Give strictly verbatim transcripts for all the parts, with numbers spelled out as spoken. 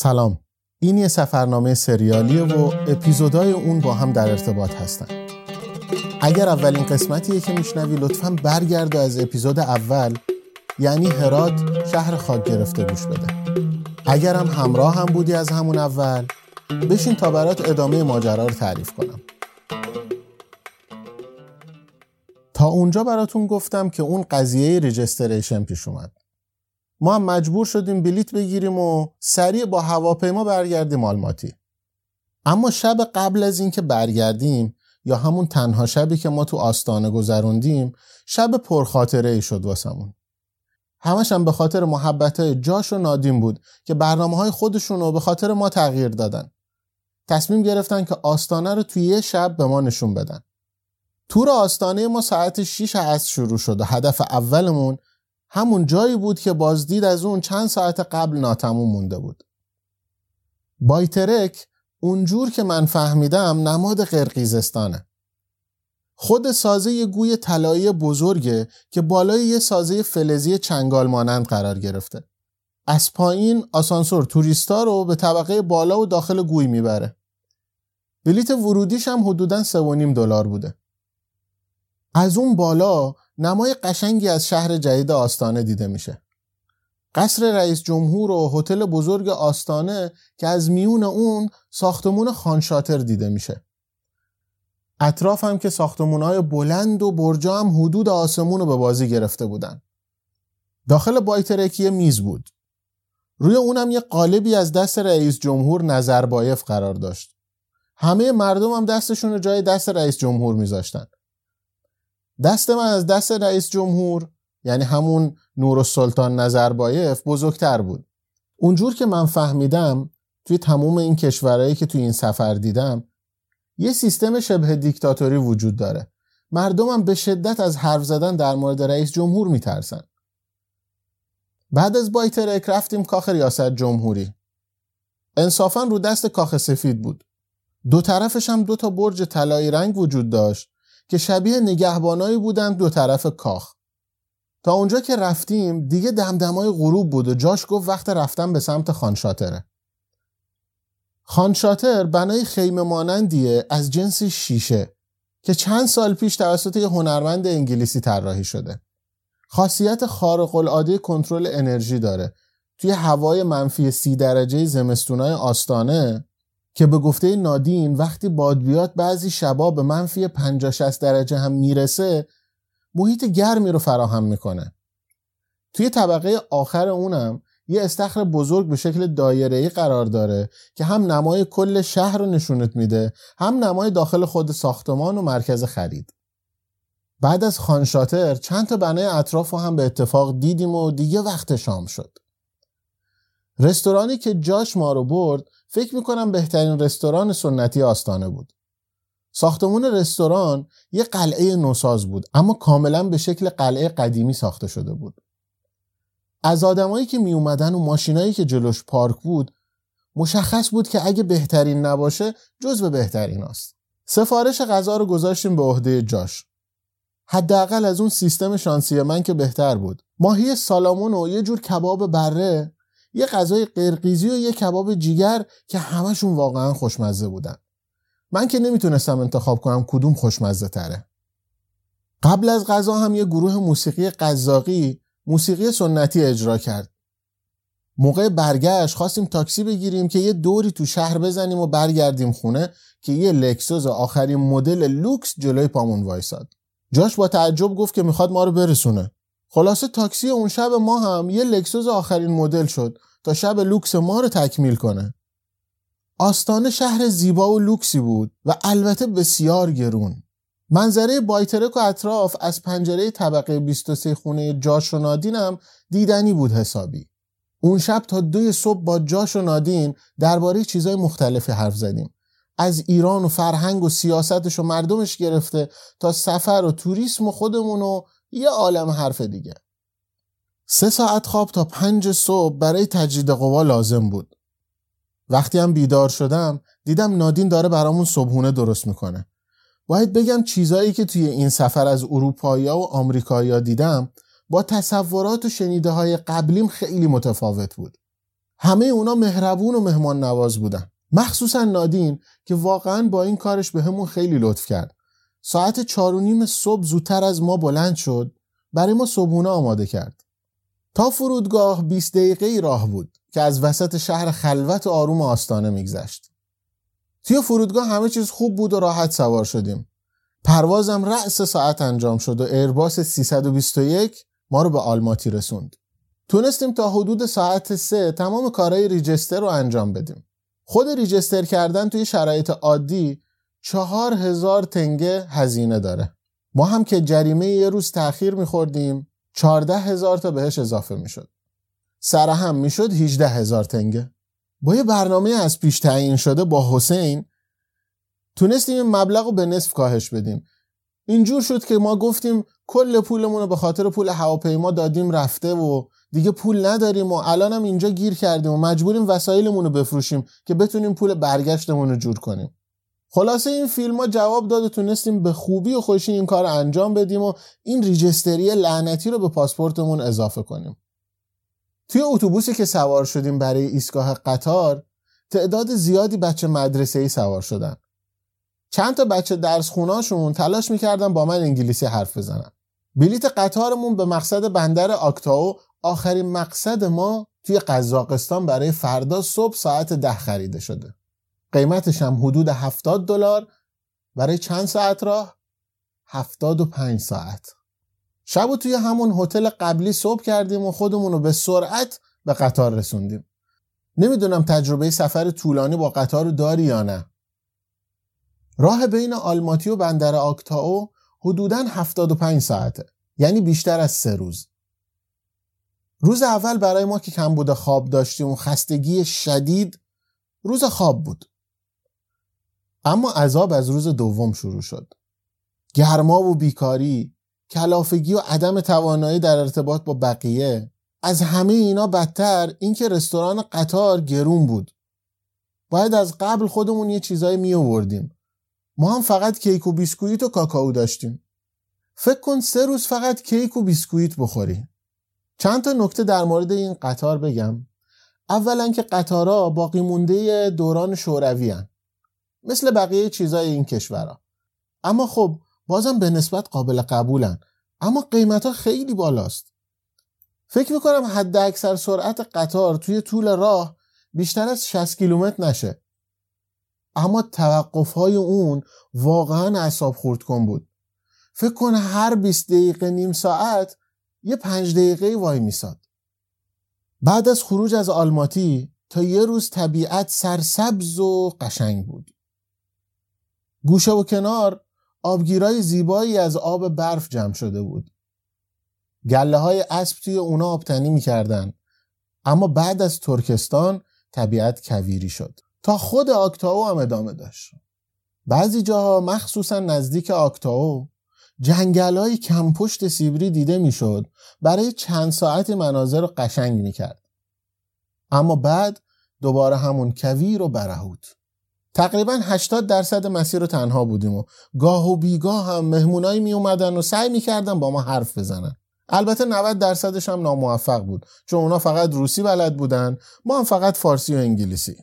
سلام، این یه سفرنامه سریالیه و اپیزودهای اون با هم در ارتباط هستن. اگر اولین قسمتیه که میشنوی لطفاً برگرد و از اپیزود اول یعنی هرات شهر خاک گرفته گوش بده. اگر هم همراه هم بودی از همون اول بشین تا برات ادامه ماجرا رو تعریف کنم. تا اونجا براتون گفتم که اون قضیه ریجستریشن پیش اومد. ما هم مجبور شدیم بلیت بگیریم و سریع با هواپیما برگردیم آلماتی. اما شب قبل از اینکه برگردیم یا همون تنها شبی که ما تو آستانه گذروندیم، شب پرخاطره ای شد واسمون. همش هم به خاطر محبت‌های جاش و نادیم بود که برنامه‌های خودشون رو به خاطر ما تغییر دادن. تصمیم گرفتن که آستانه رو توی یه شب به ما نشون بدن. تور آستانه ما ساعت شش عصر شروع شد و هدف اولمون همون جایی بود که بازدید از اون چند ساعت قبل ناتموم مونده بود. بایترک اونجور که من فهمیدم نماد قرقیزستانه. خود سازه یه گوی طلایی بزرگه که بالای یه سازه فلزی چنگال مانند قرار گرفته. از پایین آسانسور توریستا رو به طبقه بالا و داخل گوی میبره. بلیت ورودیش هم حدوداً سه و نیم دلار بوده. از اون بالا نمای قشنگی از شهر جدید آستانه دیده میشه. قصر رئیس جمهور و هتل بزرگ آستانه که از میون اون ساختمون خانشاتر دیده میشه. اطراف هم که ساختمون‌های بلند و برجا هم حدود آسمون رو به بازی گرفته بودن. داخل بایترک یه میز بود. روی اونم یه قالبی از دست رئیس جمهور نظربایف قرار داشت. همه مردم هم دستشون رو جای دست رئیس جمهور میذاشتن. دست من از دست رئیس جمهور یعنی همون نورالسلطان نظربایف بزرگتر بود. اونجور که من فهمیدم توی تمام این کشورهایی که توی این سفر دیدم یه سیستم شبه دیکتاتوری وجود داره. مردمم به شدت از حرف زدن در مورد رئیس جمهور میترسن. بعد از بایترک رفتیم کاخ ریاست جمهوری. انصافاً رو دست کاخ سفید بود. دو طرفش هم دو تا برج طلایی رنگ وجود داشت که شبیه نگهبانایی بودن دو طرف کاخ. تا اونجا که رفتیم دیگه دمدمای غروب بود و جاش گفت وقت رفتن به سمت خانشاتره. خانشاتر بنای خیمه مانندیه از جنس شیشه که چند سال پیش توسط یه هنرمند انگلیسی طراحی شده. خاصیت خارق العاده کنترل انرژی داره. توی هوای منفی سی درجه زمستونای آستانه که به گفته نادین وقتی باد بیاد بعضی شبا به منفی پنجاه شصت درجه هم میرسه، محیط گرمی رو فراهم میکنه. توی طبقه آخر اونم یه استخر بزرگ به شکل دایره‌ای قرار داره که هم نمای کل شهر رو نشونت میده، هم نمای داخل خود ساختمان و مرکز خرید. بعد از خانشاتر چند تا بنای اطراف رو هم به اتفاق دیدیم و دیگه وقت شام شد. رستورانی که جاش ما رو برد فکر میکنم بهترین رستوران سنتی آستانه بود. ساختمون رستوران یه قلعه نوساز بود اما کاملا به شکل قلعه قدیمی ساخته شده بود. از آدمایی که می اومدن و ماشینایی که جلوش پارک بود مشخص بود که اگه بهترین نباشه جزو بهترین است. سفارش غذا رو گذاشتیم به عهده جاش. حداقل از اون سیستم شانسی من که بهتر بود. ماهی سالمون و یه جور کباب بره، یه غذای قرقیزی و یه کباب جیگر که همشون واقعا خوشمزه بودن. من که نمیتونستم انتخاب کنم کدوم خوشمزه تره. قبل از غذا هم یه گروه موسیقی قزاقی موسیقی سنتی اجرا کرد. موقع برگشت خواستیم تاکسی بگیریم که یه دوری تو شهر بزنیم و برگردیم خونه که یه لکسوس آخرین مدل لوکس جلوی پامون وایساد. جاش با تعجب گفت که میخواد ما رو برسونه. خلاصه تاکسی اون شب ما هم یه لکسوس آخرین مدل شد تا شب لوکس ما رو تکمیل کنه. آستانه شهر زیبا و لوکسی بود و البته بسیار گرون. منظره بایترک و اطراف از پنجره طبقه بیست و سه خونه جاش و نادین هم دیدنی بود حسابی. اون شب تا دوی صبح با جاش و نادین درباره چیزای مختلفی حرف زدیم. از ایران و فرهنگ و سیاستش و مردمش گرفته تا سفر و توریسم و خودمون و یه عالم حرف دیگه. سه ساعت خواب تا پنج صبح برای تجدید قوا لازم بود. وقتی هم بیدار شدم دیدم نادین داره برامون صبحونه درست میکنه. باید بگم چیزایی که توی این سفر از اروپایی‌ها و آمریکایی‌ها دیدم با تصورات و شنیده‌های قبلیم خیلی متفاوت بود. همه اونا مهربون و مهمان نواز بودن، مخصوصا نادین که واقعا با این کارش به همون خیلی لطف کرد. ساعت چار و نیم صبح زودتر از ما بلند شد، برای ما صبحونه آماده کرد. تا فرودگاه بیست دقیقه راه بود که از وسط شهر خلوت و آروم آستانه میگذشت. توی فرودگاه همه چیز خوب بود و راحت سوار شدیم. پروازم رأس ساعت انجام شد و ایرباس سیصد و بیست و یک ما رو به آلماتی رسوند. تونستیم تا حدود ساعت سه تمام کارهای ریجستر رو انجام بدیم. خود ریجستر کردن توی شرایط عادی چهار هزار تنگه هزینه داره. ما هم که جریمه یه روز تأخیر می‌خوردیم، چهارده هزار تا بهش اضافه می‌شد. سر هم می‌شد هجده هزار تنگه. با یه برنامه از پیش تعیین شده با حسین تونستیم این مبلغ رو به نصف کاهش بدیم. اینجور شد که ما گفتیم کل پولمون رو به خاطر پول هواپیما دادیم رفته و دیگه پول نداریم و الانم اینجا گیر کردیم و مجبوریم وسایلمون رو بفروشیم که بتونیم پول برگشتمون رو جور کنیم. خلاصه این فیلم‌ها جواب داد و تونستیم به خوبی و خوشی این کار انجام بدیم و این ریجستری لعنتی رو به پاسپورتمون اضافه کنیم. توی اتوبوسی که سوار شدیم برای ایستگاه قطار، تعداد زیادی بچه مدرسه‌ای سوار شدن. چند تا بچه درس خوناشون تلاش می‌کردن با من انگلیسی حرف بزنن. بلیت قطارمون به مقصد بندر آکتاو، آخرین مقصد ما توی قزاقستان، برای فردا صبح ساعت ده خریده شده. قیمتش هم حدود هفتاد دلار برای چند ساعت راه؟ هفتاد و پنج ساعت. شب توی همون هتل قبلی صبح کردیم و خودمونو به سرعت به قطار رسوندیم. نمیدونم تجربه سفر طولانی با قطار داری یا نه. راه بین آلماتی و بندر آکتاو حدوداً هفتاد و پنج ساعته، یعنی بیشتر از سه روز. روز اول برای ما که کمبود خواب داشتیم و خستگی شدید، روز خواب بود. اما عذاب از روز دوم شروع شد. گرما و بیکاری، کلافگی و عدم توانایی در ارتباط با بقیه، از همه اینا بدتر اینکه رستوران قطار گرون بود. باید از قبل خودمون یه چیزایی می آوردیم. ما هم فقط کیک و بیسکویت و کاکائو داشتیم. فکر کن سه روز فقط کیک و بیسکویت بخوری. چند تا نکته در مورد این قطار بگم. اولا که قطارها باقی مونده دوران شوروی هستند، مثل بقیه چیزای این کشورها. اما خب بازم به نسبت قابل قبولن، اما قیمت‌ها خیلی بالاست. فکر می‌کنم حد اکثر سرعت قطار توی طول راه بیشتر از شصت کیلومتر نشه. اما توقف‌های اون واقعاً اعصاب خردکن بود. فکر کن هر بیست دقیقه نیم ساعت یه پنج دقیقه وای میساد. بعد از خروج از آلماتی تا یه روز طبیعت سرسبز و قشنگ بود. گوشه و کنار آبگیرای زیبایی از آب برف جمع شده بود. گله های اسب توی اونا آبتنی می کردن. اما بعد از ترکستان طبیعت کویری شد. تا خود آکتاو هم ادامه داشت. بعضی جاها مخصوصا نزدیک آکتاو جنگل‌های کمپشت سیبری دیده می‌شد. برای چند ساعت مناظر رو قشنگ می‌کرد. اما بعد دوباره همون کویر و برهوت. تقریباً هشتاد درصد مسیر رو تنها بودیم و گاه و بیگاه هم مهمونایی می‌اومدن و سعی می‌کردن با ما حرف بزنن. البته نود درصدش هم ناموفق بود، چون اونا فقط روسی بلد بودن، ما هم فقط فارسی و انگلیسی.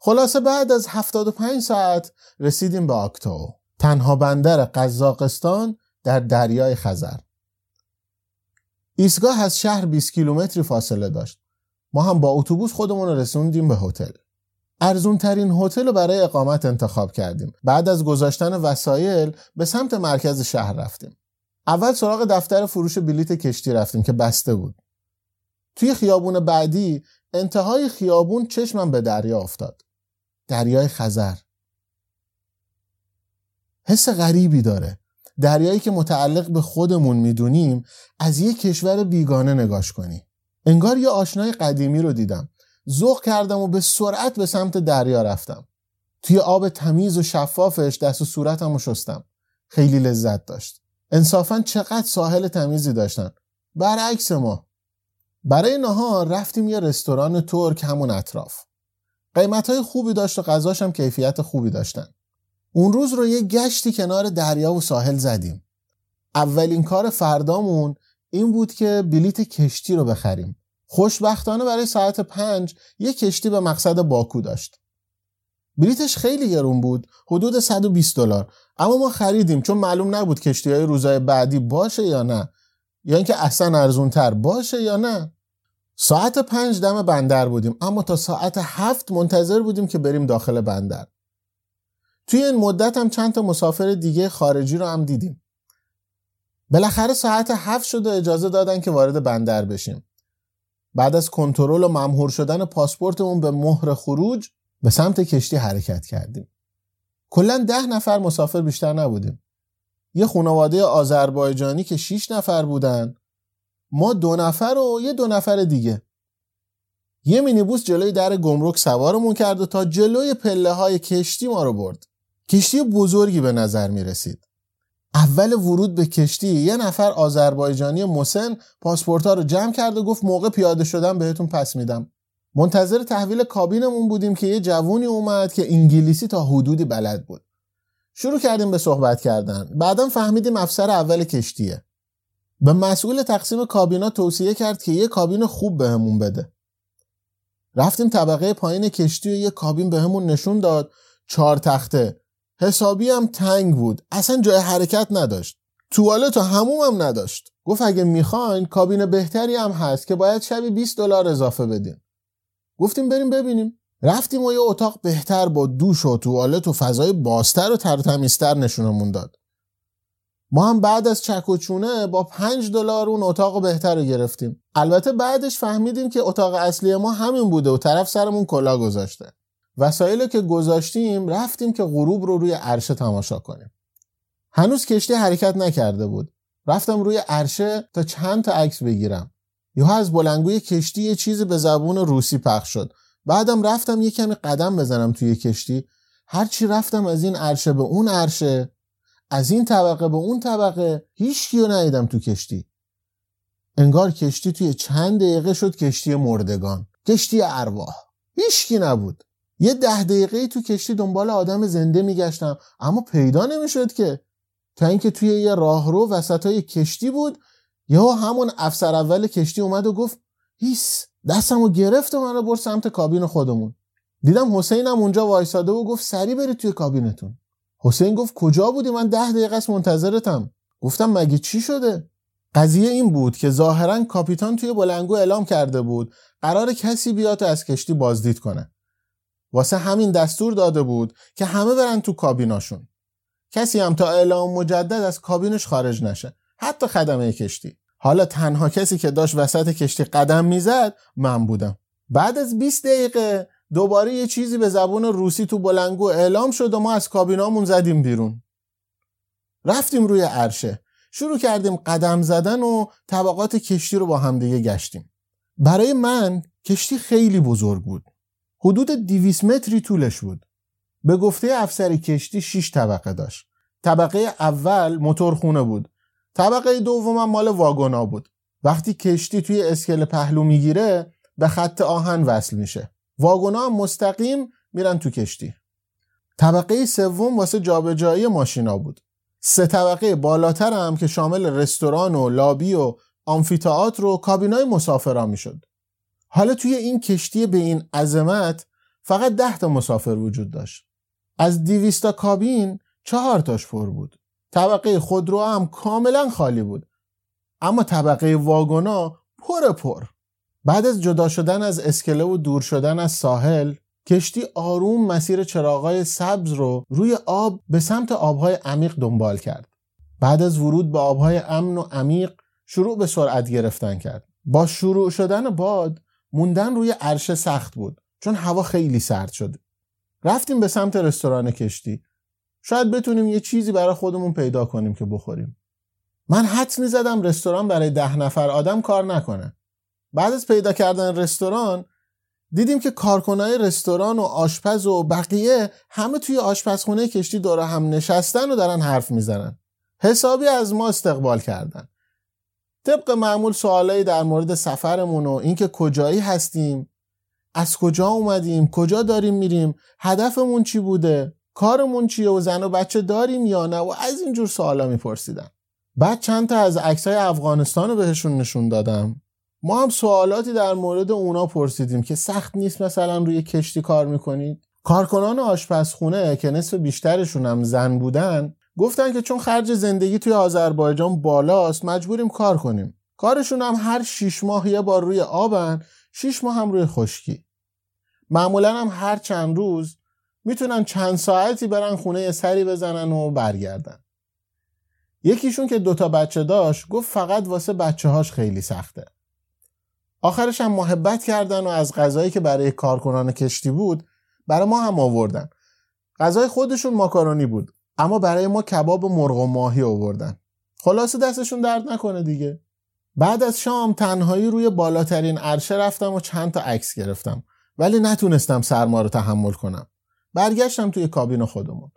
خلاصه بعد از هفتاد و پنج ساعت رسیدیم به آکتاو، تنها بندر قزاقستان در دریای خزر. ایستگاه از شهر بیست کیلومتری فاصله داشت. ما هم با اتوبوس خودمون رسوندیم به هتل. ارزون ترین هتل رو برای اقامت انتخاب کردیم. بعد از گذاشتن وسایل به سمت مرکز شهر رفتیم. اول سراغ دفتر فروش بلیت کشتی رفتیم که بسته بود. توی خیابون بعدی انتهای خیابون چشمم به دریا افتاد. دریای خزر حس غریبی داره. دریایی که متعلق به خودمون میدونیم از یک کشور بیگانه نگاش کنی. انگار یه آشنای قدیمی رو دیدم. ذوق کردم و به سرعت به سمت دریا رفتم. توی آب تمیز و شفافش دست و صورتم رو شستم. خیلی لذت داشت. انصافاً چقدر ساحل تمیزی داشتن، برعکس ما. برای نهار رفتیم یه رستوران ترک همون اطراف. قیمت‌های خوبی داشت و غذاش هم کیفیت خوبی داشتن. اون روز رو یه گشتی کنار دریا و ساحل زدیم. اولین کار فردامون این بود که بلیت کشتی رو بخریم. خوشبختانه برای ساعت پنج یک کشتی به مقصد باکو داشت. بلیتش خیلی گرون بود، حدود صد و بیست دلار، اما ما خریدیم چون معلوم نبود کشتی‌های روزهای بعدی باشه یا نه، یا اینکه اصلا ارزون‌تر باشه یا نه. ساعت پنج دم بندر بودیم، اما تا ساعت هفت منتظر بودیم که بریم داخل بندر. توی این مدت هم چند تا مسافر دیگه خارجی رو هم دیدیم. بالاخره ساعت هفت شد و اجازه دادن که وارد بندر بشیم. بعد از کنترل و ممحور شدن پاسپورتمون به مهر خروج به سمت کشتی حرکت کردیم. کلاً ده نفر مسافر بیشتر نبودیم. یه خانواده آذربایجانی که شش نفر بودن، ما دو نفر و یه دو نفر دیگه. یه مینیبوس جلوی در گمرک سوارمون کرد و تا جلوی پله های کشتی ما رو برد. کشتی بزرگی به نظر می رسید. اول ورود به کشتی یه نفر آذربایجانی مسن پاسپورت ها رو جمع کرد و گفت موقع پیاده شدن بهتون پس میدم. منتظر تحویل کابینمون بودیم که یه جوونی اومد که انگلیسی تا حدودی بلد بود. شروع کردیم به صحبت کردن. بعدم فهمیدیم افسر اول کشتیه. به مسئول تقسیم کابینا توصیه کرد که یه کابین خوب بهمون بده. رفتیم طبقه پایین کشتی و یه کابین بهمون نشون داد. چهار تخته. حسابی هم تنگ بود. اصلا جای حرکت نداشت. توالت و حموم هم نداشت. گفت اگه میخواین کابین بهتری هم هست که باید شبی بیست دلار اضافه بدین. گفتیم بریم ببینیم. رفتیم و یه اتاق بهتر با دوش و توالت و فضای بازتر و ترتمیزتر نشونمون داد. ما هم بعد از چک و چونه با پنج دلار اون اتاق بهتر رو گرفتیم. البته بعدش فهمیدیم که اتاق اصلی ما همین بوده و طرف سرمون کلا گذاشته. وسایل که گذاشتیم رفتیم که غروب رو روی عرشه تماشا کنیم. هنوز کشتی حرکت نکرده بود. رفتم روی عرشه تا چند تا عکس بگیرم. یهو از بلندگوی کشتی یه چیزی به زبون روسی پخش شد. بعدم رفتم یه کمی قدم بزنم توی کشتی. هرچی رفتم از این عرشه به اون عرشه، از این طبقه به اون طبقه، هیچ کیو ندیدم تو کشتی. انگار کشتی توی چند دقیقه شد کشتی مردگان، کشتی ارواح. هیچ کی نبود. یه ده دقیقه تو کشتی دنبال آدم زنده میگشتم، اما پیدا نمیشد که، تا اینکه توی یه راهرو وسطای کشتی بود، یهو همون افسر اول کشتی اومد و گفت هیس، دستمو گرفت و منو برد سمت کابین خودمون. دیدم حسینم اونجا وایساده و گفت سری برید توی کابینتون. حسین گفت کجا بودی؟ من ده دقیقه است منتظرتم. گفتم مگه چی شده؟ قضیه این بود که ظاهرا کاپیتان توی بلندگو اعلام کرده بود قرار کسی بیاد و از کشتی بازدید کنه. واسه همین دستور داده بود که همه برن تو کابیناشون. کسی هم تا اعلام مجدد از کابینش خارج نشه، حتی خدمه کشتی. حالا تنها کسی که داشت وسط کشتی قدم میزد من بودم. بعد از بیست دقیقه دوباره یه چیزی به زبون روسی تو بلندگو اعلام شد و ما از کابینامون زدیم بیرون. رفتیم روی عرشه. شروع کردیم قدم زدن و طبقات کشتی رو با هم دیگه گشتیم. برای من کشتی خیلی بزرگ بود. حدود دویست متری طولش بود. به گفته افسر کشتی شش طبقه داشت. طبقه اول موتورخونه بود. طبقه دوم هم مال واگونا بود. وقتی کشتی توی اسکله پهلو میگیره به خط آهن وصل میشه. واگونا هم مستقیم میرن تو کشتی. طبقه سوم واسه جابجایی ماشینا بود. سه طبقه بالاتر هم که شامل رستوران و لابی و آمفی‌تئاتر و کابینای مسافرا میشد. حالا توی این کشتی به این عظمت فقط ده تا مسافر وجود داشت. از دویست تا کابین چهار تاش پر بود. طبقه خودرو هم کاملا خالی بود. اما طبقه واگونا پر پر. بعد از جدا شدن از اسکله و دور شدن از ساحل، کشتی آروم مسیر چراغای سبز رو روی آب به سمت آبهای عمیق دنبال کرد. بعد از ورود به آبهای امن و عمیق شروع به سرعت گرفتن کرد. با شروع شدن باد موندن روی عرشه سخت بود چون هوا خیلی سرد شد. رفتیم به سمت رستوران کشتی. شاید بتونیم یه چیزی برای خودمون پیدا کنیم که بخوریم. من حدس می‌زدم رستوران برای ده نفر آدم کار نکنه. بعد از پیدا کردن رستوران دیدیم که کارکنای رستوران و آشپز و بقیه همه توی آشپزخونه کشتی دور هم نشستن و دارن حرف میزنن. حسابی از ما استقبال کردن. طبق معمول سوالایی در مورد سفرمون و اینکه کجایی هستیم، از کجا اومدیم، کجا داریم میریم، هدفمون چی بوده، کارمون چیه و زن و بچه داریم یا نه و از اینجور سوالا میپرسیدن. بعد چند تا از عکسای افغانستان رو بهشون نشون دادم. ما هم سوالاتی در مورد اونا پرسیدیم که سخت نیست مثلا روی کشتی کار میکنید. کارکنان آشپزخونه که نصف بیشترشون هم زن بودن گفتن که چون خرج زندگی توی آذربایجان بالاست مجبوریم کار کنیم. کارشون هم هر شش ماه یه بار روی آبن، شش ماه هم روی خشکی. معمولا هم هر چند روز میتونن چند ساعتی برن خونه یه سری بزنن و برگردن. یکیشون که دوتا بچه داشت گفت فقط واسه بچه هاش خیلی سخته. آخرش هم محبت کردن و از غذایی که برای کارکنان کشتی بود برای ما هم آوردن. غذای خودشون ماکارونی بود اما برای ما کباب و مرغ و ماهی آوردن. خلاصه دستشون درد نکنه دیگه. بعد از شام تنهایی روی بالاترین عرشه رفتم و چند تا عکس گرفتم ولی نتونستم سرما رو تحمل کنم. برگشتم توی کابین خودمون.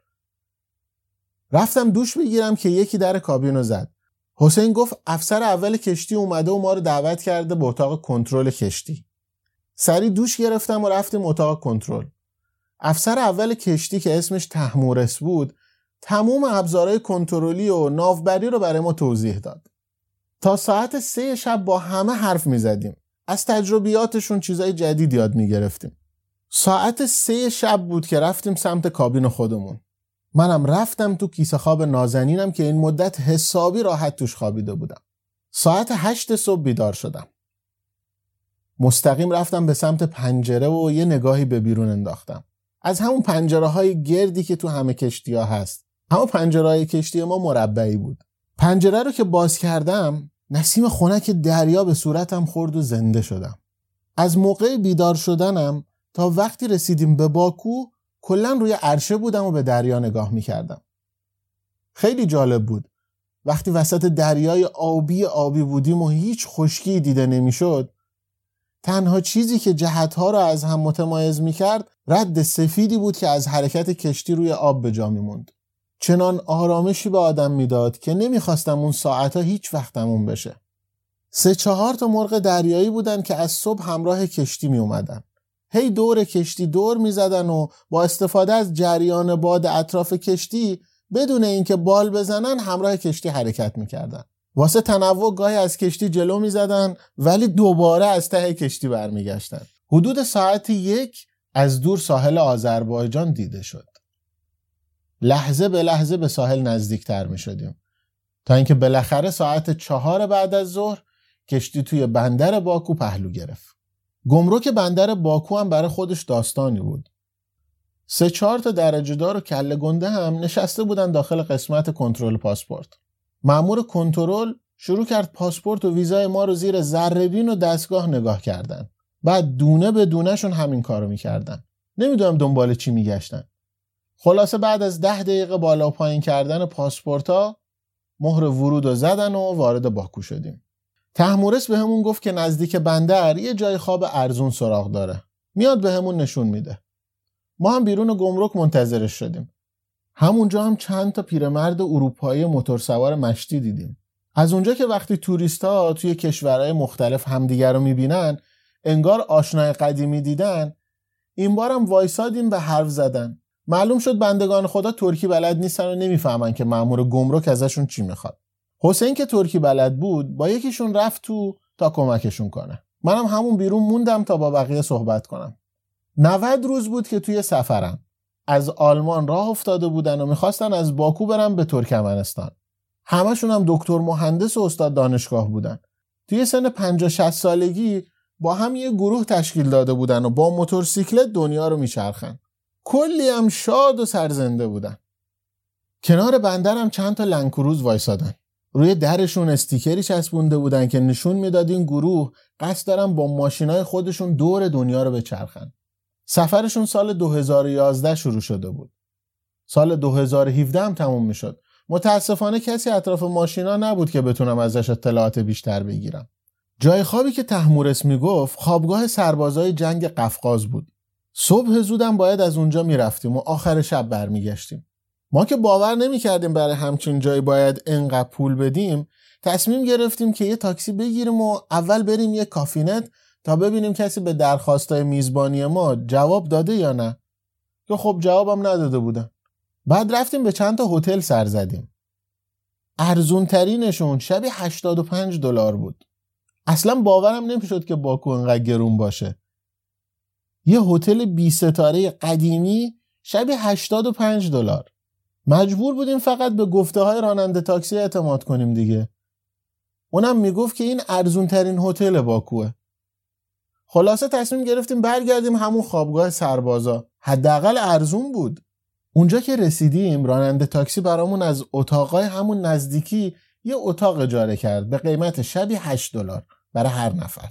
رفتم دوش بگیرم که یکی در کابین رو زد. حسین گفت افسر اول کشتی اومده و ما رو دعوت کرده به اتاق کنترل کشتی. سری دوش گرفتم و رفتیم اتاق کنترل. افسر اول کشتی که اسمش تهمورس بود تمام ابزارهای کنترلی و ناوبری رو برای ما توضیح داد. تا ساعت سه شب با همه حرف می زدیم. از تجربیاتشون چیزای جدید یاد می گرفتیم. ساعت سه شب بود که رفتیم سمت کابین خودمون. منم رفتم تو کیسه خواب نازنینم که این مدت حسابی راحت توش خوابیده بودم. ساعت هشت صبح بیدار شدم. مستقیم رفتم به سمت پنجره و یه نگاهی به بیرون انداختم. از همون پنجره های گردی که تو همه کشتی ها هست. همون پنجره های کشتی ما مربعی بود. پنجره رو که باز کردم نسیم خنک دریا به صورتم خورد و زنده شدم. از موقع بیدار شدنم تا وقتی رسیدیم به باکو کلا روی عرشه بودم و به دریا نگاه میکردم. خیلی جالب بود. وقتی وسط دریای آبی آبی بودیم و هیچ خشکی دیده نمیشد، تنها چیزی که جهتها را از هم متمایز میکرد رد سفیدی بود که از حرکت کشتی روی آب به جا میموند. چنان آرامشی به آدم میداد که نمیخواستم اون ساعتها هیچ وقت تموم بشه. سه چهار تا مرغ دریایی بودن که از صبح همراه کشتی میومدن. هی دور کشتی دور میزدن و با استفاده از جریان باد اطراف کشتی بدون اینکه بال بزنن همراه کشتی حرکت میکردن. واسه تنوع گاهی از کشتی جلو میزدن ولی دوباره از ته کشتی برمیگشتن. حدود ساعت یک از دور ساحل آذربایجان دیده شد. لحظه به لحظه به ساحل نزدیکتر میشدیم تا اینکه بالاخره ساعت چهار بعد از ظهر کشتی توی بندر باکو پهلو گرفت. گمرک بندر باکو هم برای خودش داستانی بود. سه چهار تا درجه دار و کله گنده هم نشسته بودن داخل قسمت کنترل پاسپورت. مأمور کنترل شروع کرد پاسپورت و ویزای ما رو زیر ذره‌بین و دستگاه نگاه کردن. بعد دونه به دونهشون همین کارو میکردن. نمیدونم دنبال چی میگشتن. خلاصه بعد از ده دقیقه بالا و پایین کردن پاسپورتا مهر ورود رو زدن و وارد باکو شدیم. تهمورس به همون گفت که نزدیک بندر یه جای خواب ارزون سراغ داره. میاد به همون نشون میده. ما هم بیرون گمرک منتظرش شدیم. همونجا هم چند تا پیرمرد اروپایی موتورسوار مشتی دیدیم. از اونجا که وقتی توریست‌ها توی کشورهای مختلف همدیگر رو میبینن انگار آشنای قدیمی دیدن، این بار هم وایسادیم به حرف زدن. معلوم شد بندگان خدا ترکی بلد نیستن و نمیفهمن که مأمور گمرک ازشون چی میخواد. حسین که ترکی بلد بود با یکیشون رفت تو تا کمکشون کنه. منم همون بیرون موندم تا با بقیه صحبت کنم. نود روز بود که توی سفرم. از آلمان راه افتاده بودن و میخواستن از باکو برن به ترکمنستان. همشون هم دکتر مهندس و استاد دانشگاه بودن. توی سن پنجاه شصت سالگی با هم یه گروه تشکیل داده بودن و با موتورسیکلت دنیا رو میچرخن. کلی هم شاد و سرزنده بودن. کنار بندرم چند تا لنگکروز وایسادن. روی درشون استیکری چسبونده بودن که نشون میداد این گروه قصد دارن با ماشینای خودشون دور دنیا رو بچرخن. سفرشون سال دو هزار و یازده شروع شده بود. سال دو هزار و هفده هم تموم میشد. متاسفانه کسی اطراف ماشینا نبود که بتونم ازش اطلاعات بیشتر بگیرم. جای خوابی که تهمورس میگفت خوابگاه سربازای جنگ قفقاز بود. صبح زودم باید از اونجا میرفتیم و آخر شب برمیگشتیم. ما که باور نمی‌کردیم برای همچین جایی باید انقدر پول بدیم، تصمیم گرفتیم که یه تاکسی بگیریم و اول بریم یه کافینت تا ببینیم کسی به درخواستای میزبانی ما جواب داده یا نه. که خب جوابم نداده بودن. بعد رفتیم به چند تا هتل سر زدیم. ارزون ترینشون شبی هشتاد و پنج دلار بود. اصلا باورم نمیشد که باکو انقدر گرون باشه. یه هتل بی ستاره قدیمی شبیه هشتاد و پنج دلار. مجبور بودیم فقط به گفته های راننده تاکسی اعتماد کنیم دیگه. اونم میگفت که این ارزون ترین هتل باکوه. خلاصه تصمیم گرفتیم برگردیم همون خوابگاه سربازا. حداقل ارزون بود. اونجا که رسیدیم راننده تاکسی برامون از اتاقای همون نزدیکی یه اتاق اجاره کرد به قیمت شبیه هشت دلار برای هر نفر.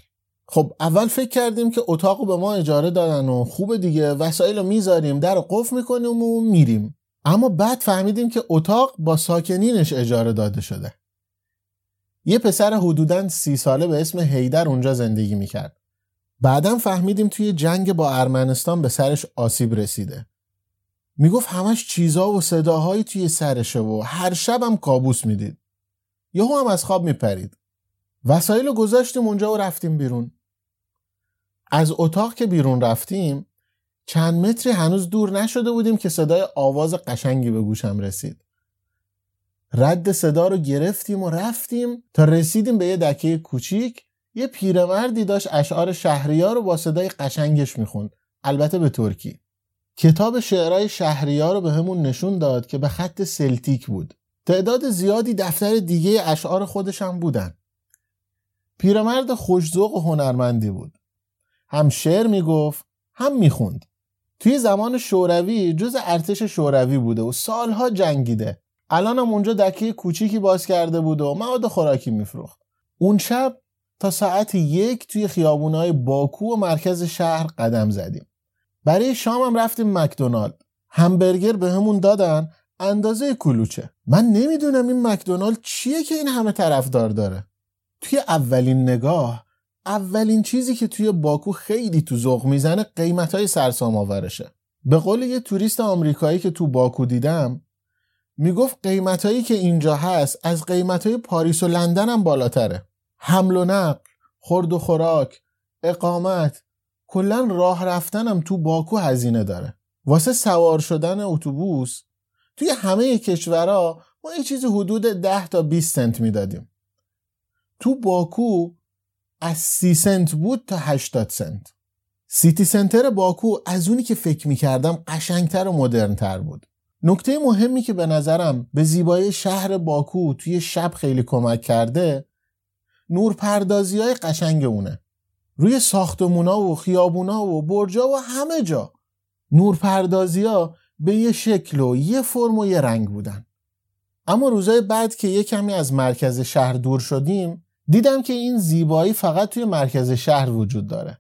خب اول فکر کردیم که اتاقو به ما اجاره دادن و خوبه دیگه، وسایلو میذاریم، درو قفل میکنیم و میریم. اما بعد فهمیدیم که اتاق با ساکنینش اجاره داده شده. یه پسر حدوداً سی ساله به اسم حیدر اونجا زندگی میکرد. بعدم فهمیدیم توی جنگ با ارمنستان به سرش آسیب رسیده. میگفت همش چیزا و صداهایی توی سرشه و هر شبم کابوس میدید. یهو هم از خواب میپرید. وسایلو گذاشتیم اونجا و رفتیم بیرون. از اتاق که بیرون رفتیم چند متری هنوز دور نشده بودیم که صدای آواز قشنگی به گوشم رسید. رد صدا رو گرفتیم و رفتیم تا رسیدیم به یه دکه کوچیک. یه پیرمردی داشت اشعار شهریار رو با صدای قشنگش میخوند، البته به ترکی. کتاب شعرهای شهریار رو به همون نشون داد که به خط سلتیک بود. تعداد زیادی دفتر دیگه اشعار خودش هم بودن. پیرمرد خوش‌ذوق و هنرمندی بود. هم شعر میگفت هم میخوند. توی زمان شوروی جز ارتش شوروی بوده و سالها جنگیده. الان هم اونجا دکه کوچیکی باز کرده بود و مواد خوراکی میفروخت. اون شب تا ساعت یک توی خیابونای باکو و مرکز شهر قدم زدیم. برای شام هم رفتیم مکدونالد. همبرگر به همون دادن اندازه کلوچه. من نمیدونم این مکدونالد چیه که این همه طرفدار داره. توی اولین نگاه اولین چیزی که توی باکو خیلی تو ذوق میزنه قیمتای سرسام‌آورشه. به قول یه توریست آمریکایی که تو باکو دیدم میگفت قیمتایی که اینجا هست از قیمتای پاریس و لندن هم بالاتره. حمل و نقل، خورد و خوراک، اقامت، کلا راه رفتنم تو باکو هزینه داره. واسه سوار شدن اتوبوس توی همه کشورها ما یه چیزی حدود ده تا بیست سنت میدادیم. تو باکو از سی سنت بود تا هشتاد سنت. سیتی سنتر باکو از اونی که فکر میکردم قشنگتر و مدرنتر بود. نکته مهمی که به نظرم به زیبایی شهر باکو توی شب خیلی کمک کرده نورپردازی‌های قشنگ اونه. روی ساختمونا و خیابونا و برجا و همه جا نورپردازی‌ها به یه شکل و یه فرم و یه رنگ بودن. اما روزای بعد که یه کمی از مرکز شهر دور شدیم دیدم که این زیبایی فقط توی مرکز شهر وجود داره.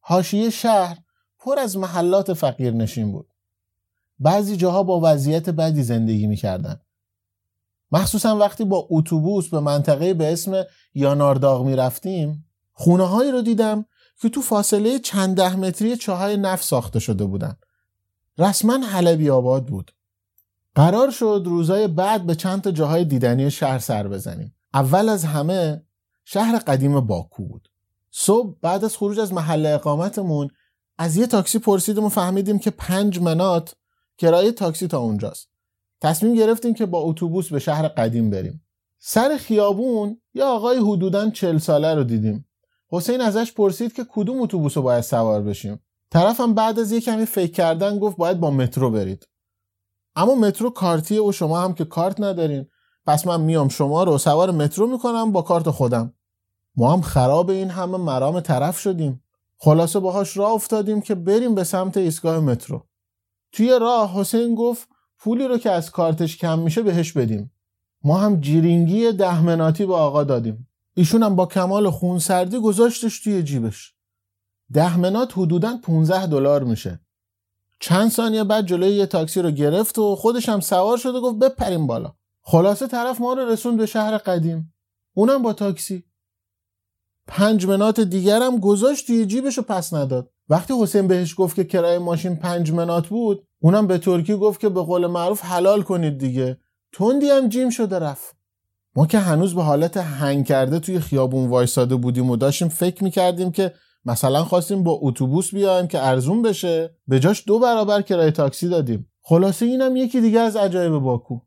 حاشیه شهر پر از محلات فقیرنشین بود. بعضی جاها با وضعیت بدی زندگی می‌کردن. مخصوصا وقتی با اتوبوس به منطقه به اسم یانارداغ می رفتیم خونه‌هایی رو دیدم که تو فاصله چند ده متری چاهای نفت ساخته شده بودن. رسما حلبی آباد بود. قرار شد روزای بعد به چند تا جاهای دیدنی شهر سر بزنیم. اول از همه شهر قدیم باکو بود. صبح بعد از خروج از محل اقامتمون از یه تاکسی پرسیدیم و فهمیدیم که پنج منات کرایه تاکسی تا اونجاست. تصمیم گرفتیم که با اتوبوس به شهر قدیم بریم. سر خیابون یه آقای حدوداً چل ساله رو دیدیم. حسین ازش پرسید که کدوم اتوبوس رو باید سوار بشیم. طرفم بعد از یه کمی فکر کردن گفت باید با مترو برید. اما مترو کارتیه و شما هم که کارت ندارین، پس من میام شما رو سوار مترو میکنم با کارت خودم. ما هم خراب این همه مرام طرف شدیم. خلاصه باهاش راه افتادیم که بریم به سمت ایستگاه مترو. توی راه حسین گفت پولی رو که از کارتش کم میشه بهش بدیم. ما هم جیرینگی ده مناتی به آقا دادیم. ایشون هم با کمال خونسردی گذاشتش توی جیبش. ده منات حدوداً پانزده دلار میشه. چند ثانیه بعد جلوی یه تاکسی رو گرفت و خودش هم سوار شد و گفت بپریم بالا. خلاصه طرف ما رو رسوند به شهر قدیم. اونم با تاکسی. پنج منات دیگر هم گذاشت توی جیبش و پس نداد. وقتی حسین بهش گفت که کرایه ماشین پنج منات بود، اونم به ترکی گفت که به قول معروف حلال کنید دیگه. تندی هم جیم شده رفت. ما که هنوز به حالت هنگ کرده توی خیابون وایساده بودیم و داشتیم فکر میکردیم که مثلا خواستیم با اتوبوس بیایم که ارزون بشه، به جاش دو برابر کرایه تاکسی دادیم. خلاصه اینم یکی دیگه از عجایب باکو.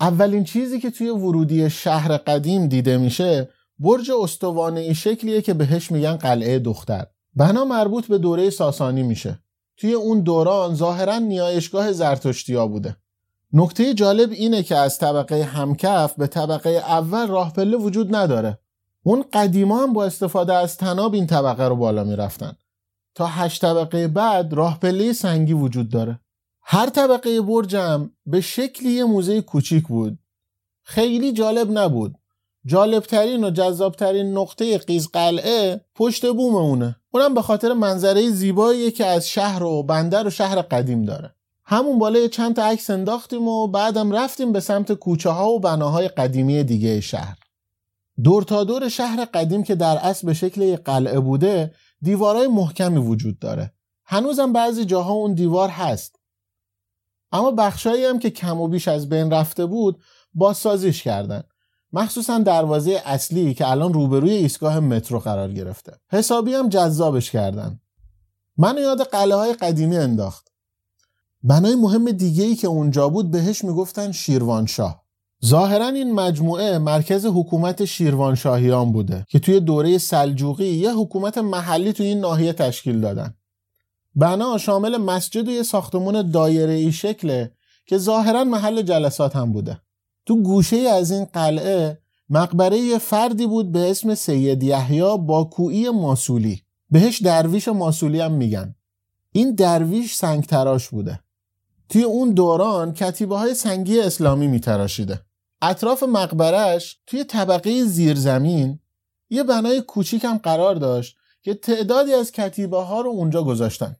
اولین چیزی که توی ورودی شهر قدیم دیده میشه برج استوانه‌ای شکلیه که بهش میگن قلعه دختر. بنا مربوط به دوره ساسانی میشه. توی اون دوران ظاهراً نیایشگاه زرتشتی‌ها بوده. نکته جالب اینه که از طبقه همکف به طبقه اول راه پله وجود نداره. اون قدیما هم با استفاده از طناب این طبقه رو بالا میرفتن. تا هشت طبقه بعد راه پله سنگی وجود داره. هر طبقه برجم به شکلی یه موزه کوچیک بود. خیلی جالب نبود. جالبترین و جذابترین نقطه قیز قلعه پشت بوم اونه. اونم به خاطر منظره زیبایی که از شهر و بندر و شهر قدیم داره. همون بالای چند تا عکس انداختیم و بعدم رفتیم به سمت کوچه ها و بناهای قدیمی دیگه شهر. دور تا دور شهر قدیم که در اصل به شکل یک قلعه بوده، دیوارهای محکمی وجود داره. هنوزم بعضی جاها اون دیوار هست. اما بخشایی هم که کم و بیش از بین رفته بود، بازسازیش کردن. مخصوصا دروازه اصلی که الان روبروی ایستگاه مترو قرار گرفته. حسابی هم جذابش کردن. منو یاد قلعه‌های قدیمی انداخت. بنای مهم دیگه‌ای که اونجا بود بهش میگفتن شیروانشاه. ظاهرا این مجموعه مرکز حکومت شیروانشاهیان بوده که توی دوره سلجوقی یه حکومت محلی توی این ناحیه تشکیل دادن. بنا شامل مسجد و یه ساختمان دایره‌ای شکله که ظاهرا محل جلسات هم بوده. تو گوشه از این قلعه مقبره یه فردی بود به اسم سید یحیی باکوئی ماسولی. بهش درویش ماسولی هم میگن. این درویش سنگ تراش بوده. توی اون دوران کتیبه های سنگی اسلامی میتراشیده. اطراف مقبرش توی طبقه زیرزمین یه بنای کوچیک هم قرار داشت که تعدادی از کتیبه ها رو اونجا گذاشتن.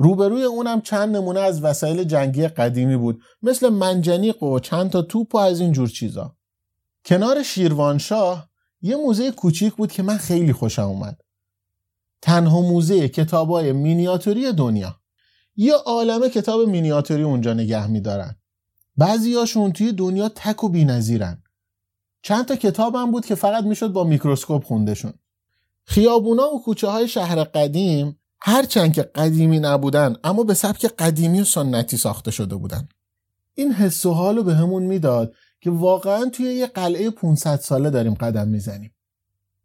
روبروی اونم چند نمونه از وسایل جنگی قدیمی بود، مثل منجنیق و چند تا توپ و از این جور چیزا. کنار شیروانشاه یه موزه کوچیک بود که من خیلی خوشم اومد. تنها موزه کتابای مینیاتوری دنیا. یه عالمه کتاب مینیاتوری اونجا نگه می‌دارن. بعضیاشون توی دنیا تک و بی‌نظیرن. چند تا کتابم بود که فقط میشد با میکروسکوپ خوندشون. خیابونا و کوچه‌های شهر قدیم هرچند که قدیمی نبودن، اما به سبک قدیمی و سنتی ساخته شده بودن. این حس و حالو به همون میداد که واقعا توی یه قلعه پانصد ساله داریم قدم میزنیم.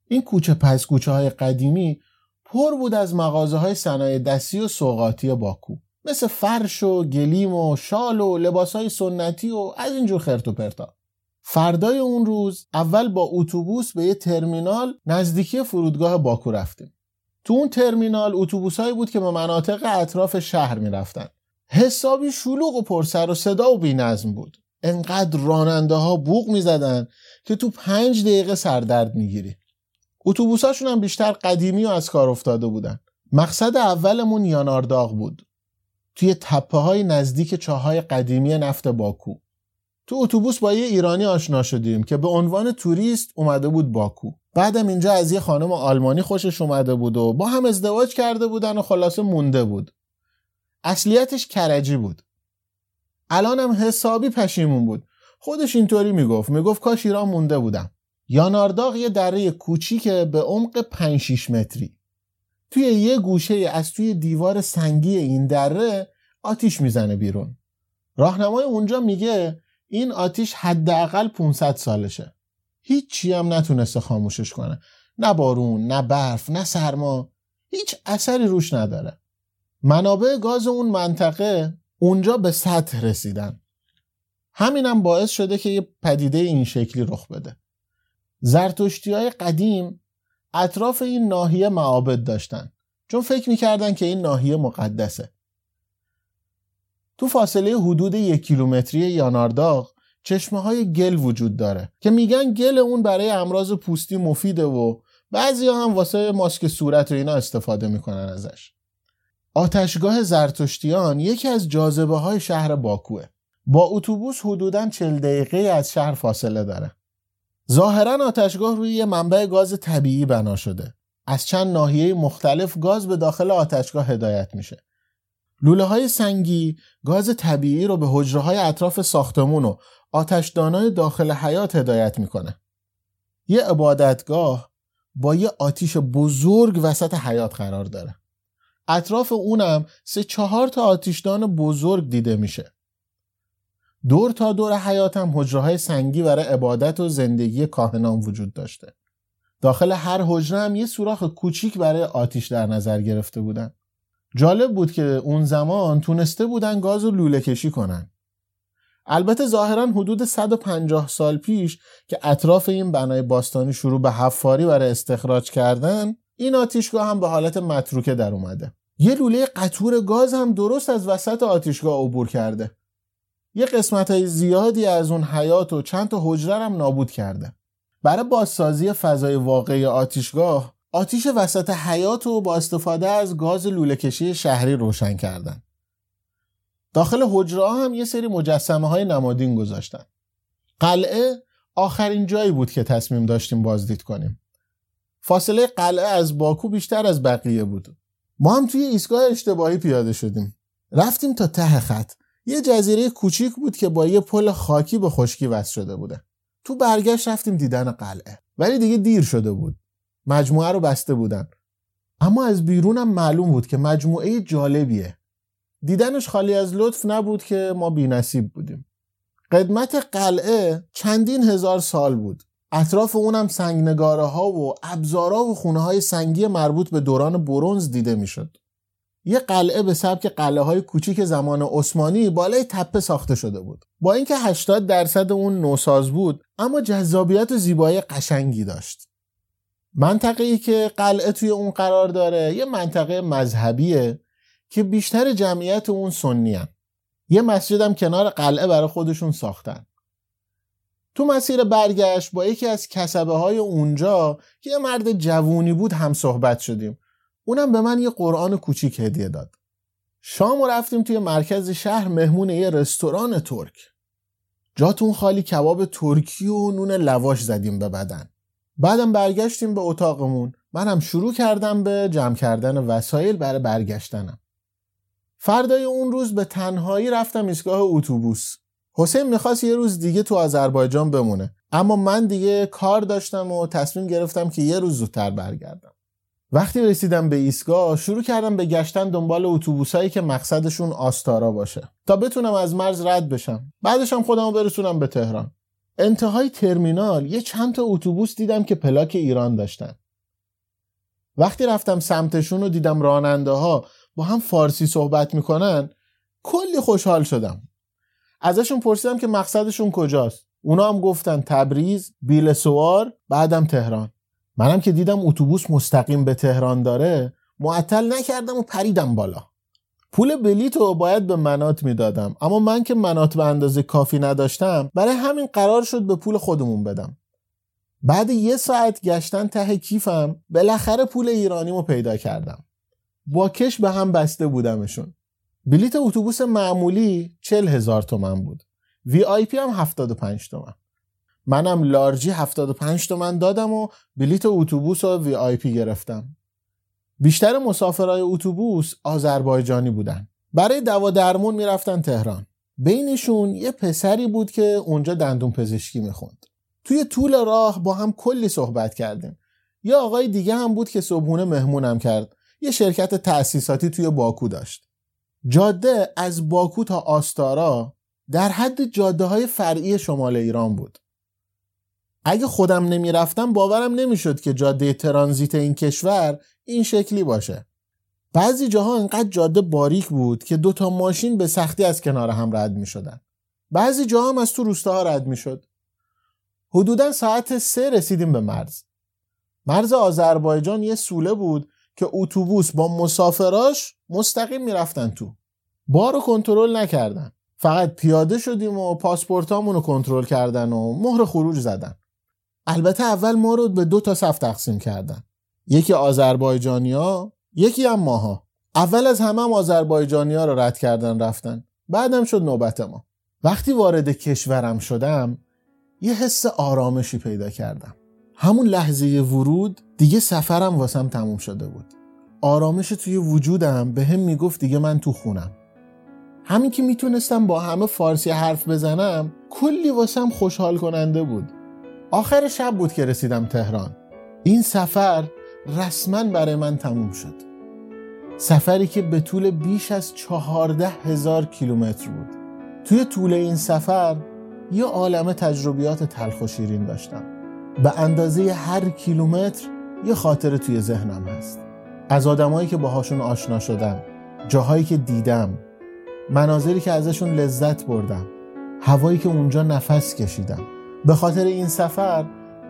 این کوچه پس کوچه های قدیمی پر بود از مغازه های صنایع دستی و سوغاتی باکو، مثل فرش و گلیم و شال و لباس های سنتی و از اینجور خرت و پرتا. فردای اون روز اول با اتوبوس به یه ترمینال نزدیکی فرودگاه باکو رفتیم. تو اون ترمینال اتوبوسایی بود که به مناطق اطراف شهر میرفتن. حسابی شلوغ و پرسر و صدا و بی‌نظم بود. انقدر راننده ها بوق میزدن که تو پنج دقیقه سردرد میگیری. اتوبوساشون هم بیشتر قدیمی و از کار افتاده بودن. مقصد اولمون یانارداغ بود. توی تپه های نزدیک چاهای قدیمی نفت باکو. تو اتوبوس با یه ایرانی آشنا شدیم که به عنوان توریست اومده بود باکو. بعدم اینجا از یه خانم آلمانی خوشش اومده بود و با هم ازدواج کرده بودن و خلاصه مونده بود. اصلیتش کرجی بود. الانم حسابی پشیمون بود. خودش اینطوری میگفت. میگفت کاش ایران مونده بودم. یانارداغ یه دره کوچیکه به عمق پنج شش متری. توی یه گوشه از توی دیوار سنگی این دره آتیش میزنه بیرون. راهنمای اونجا میگه این آتیش حداقل پانصد سالشه. هیچی هم نتونسته خاموشش کنه. نه بارون، نه برف، نه سرما. هیچ اثری روش نداره. منابع گاز اون منطقه اونجا به سطح رسیدن. همینم باعث شده که یه پدیده این شکلی رخ بده. زرتشتی‌های قدیم اطراف این ناحیه معابد داشتن، چون فکر می‌کردن که این ناحیه مقدسه. تو فاصله حدود یک کیلومتری یانارداغ چشمه‌های گل وجود داره که میگن گل اون برای امراض پوستی مفیده و بعضیا هم واسه ماسک صورت و اینا استفاده میکنن ازش. آتشگاه زرتشتیان یکی از جاذبه‌های شهر باکوه. با اتوبوس حدوداً چهل دقیقه از شهر فاصله داره. ظاهراً آتشگاه روی یه منبع گاز طبیعی بنا شده. از چند ناحیه مختلف گاز به داخل آتشگاه هدایت میشه. لوله‌های سنگی گاز طبیعی رو به حجره‌های اطراف ساختمون و آتشدانای داخل حیات هدایت میکنه. یه عبادتگاه با یه آتیش بزرگ وسط حیات قرار داره. اطراف اونم سه چهار تا آتشدان بزرگ دیده میشه. دور تا دور حیات هم حجره‌های سنگی برای عبادت و زندگی کاهنان وجود داشته. داخل هر حجره هم یه سوراخ کوچیک برای آتیش در نظر گرفته بودن. جالب بود که اون زمان تونسته بودن گازو لوله کشی کنن. البته ظاهرا حدود صد و پنجاه سال پیش که اطراف این بنای باستانی شروع به حفاری برای استخراج کردن، این آتیشگاه هم به حالت متروکه در اومده. یه لوله قطور گاز هم درست از وسط آتیشگاه عبور کرده. یه قسمت‌های زیادی از اون حیات و چند تا حجره هم نابود کرده. برای بازسازی فضای واقعی آتیشگاه، آتیش وسط حیات رو با استفاده از گاز لوله‌کشی شهری روشن کردن. داخل حجره‌ها هم یه سری مجسمه‌های نمادین گذاشتن. قلعه آخرین جایی بود که تصمیم داشتیم بازدید کنیم. فاصله قلعه از باکو بیشتر از بقیه بود. ما هم توی ایستگاه اشتباهی پیاده شدیم. رفتیم تا ته خط. یه جزیره کوچیک بود که با یه پل خاکی به خشکی وصل شده بوده. تو برگشت رفتیم دیدن قلعه، ولی دیگه دیر شده بود. مجموعه رو بسته بودن. اما از بیرونم معلوم بود که مجموعه جالبیه. دیدنش خالی از لطف نبود که ما بی‌نصیب بودیم. قدمت قلعه چندین هزار سال بود. اطراف اونم سنگنگاره ها و ابزارها و خونه های سنگی مربوط به دوران برنز دیده میشد. یه قلعه به سبک قلعه های کوچیک زمان عثمانی بالای تپه ساخته شده بود. با اینکه هشتاد درصد اون نوساز بود، اما جذابیت و زیبایی قشنگی داشت. منطقه‌ای که قلعه توی اون قرار داره یه منطقه مذهبیه که بیشتر جمعیت اون سنی هن. یه مسجد هم کنار قلعه برای خودشون ساختن. تو مسیر برگشت با یکی از کسبه های اونجا که یه مرد جوونی بود هم صحبت شدیم. اونم به من یه قرآن کوچیک هدیه داد. شام رفتیم توی مرکز شهر مهمون یه رستوران ترک. جاتون خالی کباب ترکی و نون لواش زدیم به بدن. بعدم برگشتیم به اتاقمون. منم شروع کردم به جمع کردن وسایل برای برگشتنم. فردای اون روز به تنهایی رفتم ایستگاه اتوبوس. حسین میخواست یه روز دیگه تو آذربایجان بمونه، اما من دیگه کار داشتم و تصمیم گرفتم که یه روز زودتر برگردم. وقتی رسیدم به ایستگاه، شروع کردم به گشتن دنبال اتوبوسایی که مقصدشون آستارا باشه تا بتونم از مرز رد بشم. بعدش هم خودمو برسونم به تهران. انتهای ترمینال یه چند تا اتوبوس دیدم که پلاک ایران داشتن. وقتی رفتم سمتشون و دیدم راننده‌ها با هم فارسی صحبت میکنن، کلی خوشحال شدم. ازشون پرسیدم که مقصدشون کجاست. اونا هم گفتن تبریز، بیلسوار، بعدم تهران. منم که دیدم اتوبوس مستقیم به تهران داره، معطل نکردم و پریدم بالا. پول بلیط رو باید به مناط میدادم، اما من که مناط به اندازه کافی نداشتم، برای همین قرار شد به پول خودمون بدم. بعد یه ساعت گشتن ته کیفم، بالاخره پول ایرانیمو پیدا کردم. با کش به هم بسته بودمشون. بلیط اتوبوس معمولی چهل هزار تومان بود. وی آی پی هم هفتاد و پنج تومان. منم لارجی هفتاد و پنج تومان دادم و بلیط اتوبوس و وی آی پی گرفتم. بیشتر مسافرای اتوبوس آذربایجانی بودن. برای دوا درمون میرفتن تهران. بینشون یه پسری بود که اونجا دندون پزشکی میخوند. توی طول راه با هم کلی صحبت کردیم. یه آقای دیگه هم بود که صبحونه مهمونم کرد. یه شرکت تأسیساتی توی باکو داشت. جاده از باکو تا آستارا در حد جاده‌های فرعی شمال ایران بود. اگه خودم نمیرفتم باورم نمیشد که جاده ترانزیت این کشور این شکلی باشه. بعضی جاها انقدر جاده باریک بود که دوتا ماشین به سختی از کنار هم رد میشدن. بعضی جاها هم از تو روستاها رد میشد. حدوداً ساعت سه رسیدیم به مرز. مرز آذربایجان یه سوله بود که اتوبوس با مسافراش مستقیم میرفتن تو. بارو کنترل نکردن. فقط پیاده شدیم و پاسپورتامونو کنترل کردن و مهر خروج زدن. البته اول ما رو به دو تا صف تقسیم کردن. یکی آذربایجانیا، یکی هم ماها. اول از همه هم آذربایجانیا رو رد کردن رفتن. بعدم شد نوبت ما. وقتی وارد کشورم شدم، یه حس آرامشی پیدا کردم. همون لحظه ورود دیگه سفرم واسم تموم شده بود. آرامش توی وجودم به هم میگفت دیگه من تو خونم. همین که میتونستم با همه فارسی حرف بزنم کلی واسم خوشحال کننده بود. آخر شب بود که رسیدم تهران. این سفر رسما برای من تموم شد. سفری که به طول بیش از چهارده هزار کیلومتر بود. توی طول این سفر یه عالمه تجربیات تلخ و شیرین داشتم. به اندازه هر کیلومتر یه خاطره توی ذهنم هست، از آدمایی که باهاشون آشنا شدم، جاهایی که دیدم، مناظری که ازشون لذت بردم، هوایی که اونجا نفس کشیدم. به خاطر این سفر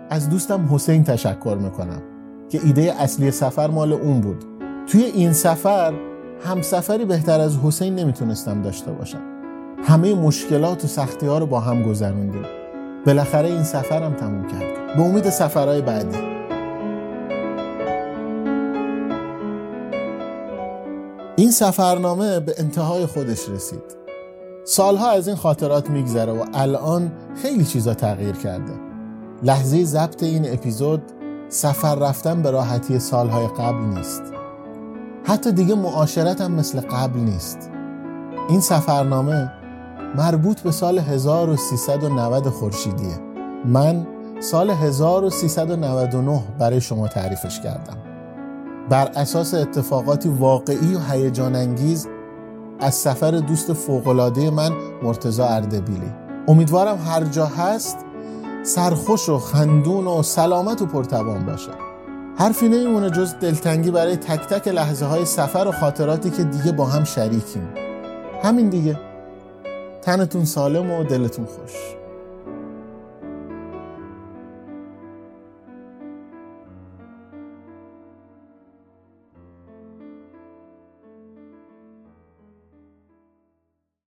از دوستم حسین تشکر میکنم که ایده اصلی سفر مال اون بود. توی این سفر همسفری بهتر از حسین نمیتونستم داشته باشم. همه مشکلات و سختی ها رو با هم گذروندیم. بالاخره این سفرم تموم کرد. به امید سفرهای بعدی. این سفرنامه به انتهای خودش رسید. سالها از این خاطرات میگذره و الان خیلی چیزا تغییر کرده. لحظه ضبط این اپیزود سفر رفتن به راحتی سالهای قبل نیست. حتی دیگه معاشرتم مثل قبل نیست. این سفرنامه مربوط به سال هزار و سیصد و نود خورشیدیه. من سال هزار و سیصد و نود و نه برای شما تعریفش کردم. بر اساس اتفاقاتی واقعی و هیجان انگیز از سفر دوست فوق‌العاده من مرتضی اردبیلی. امیدوارم هر جا هست سرخوش و خندون و سلامت و پرتوان باشه. حرفی نمیمونه جز دلتنگی برای تک تک لحظه های سفر و خاطراتی که دیگه با هم شریکیم. همین دیگه. تنتون سالم و دلتون خوش.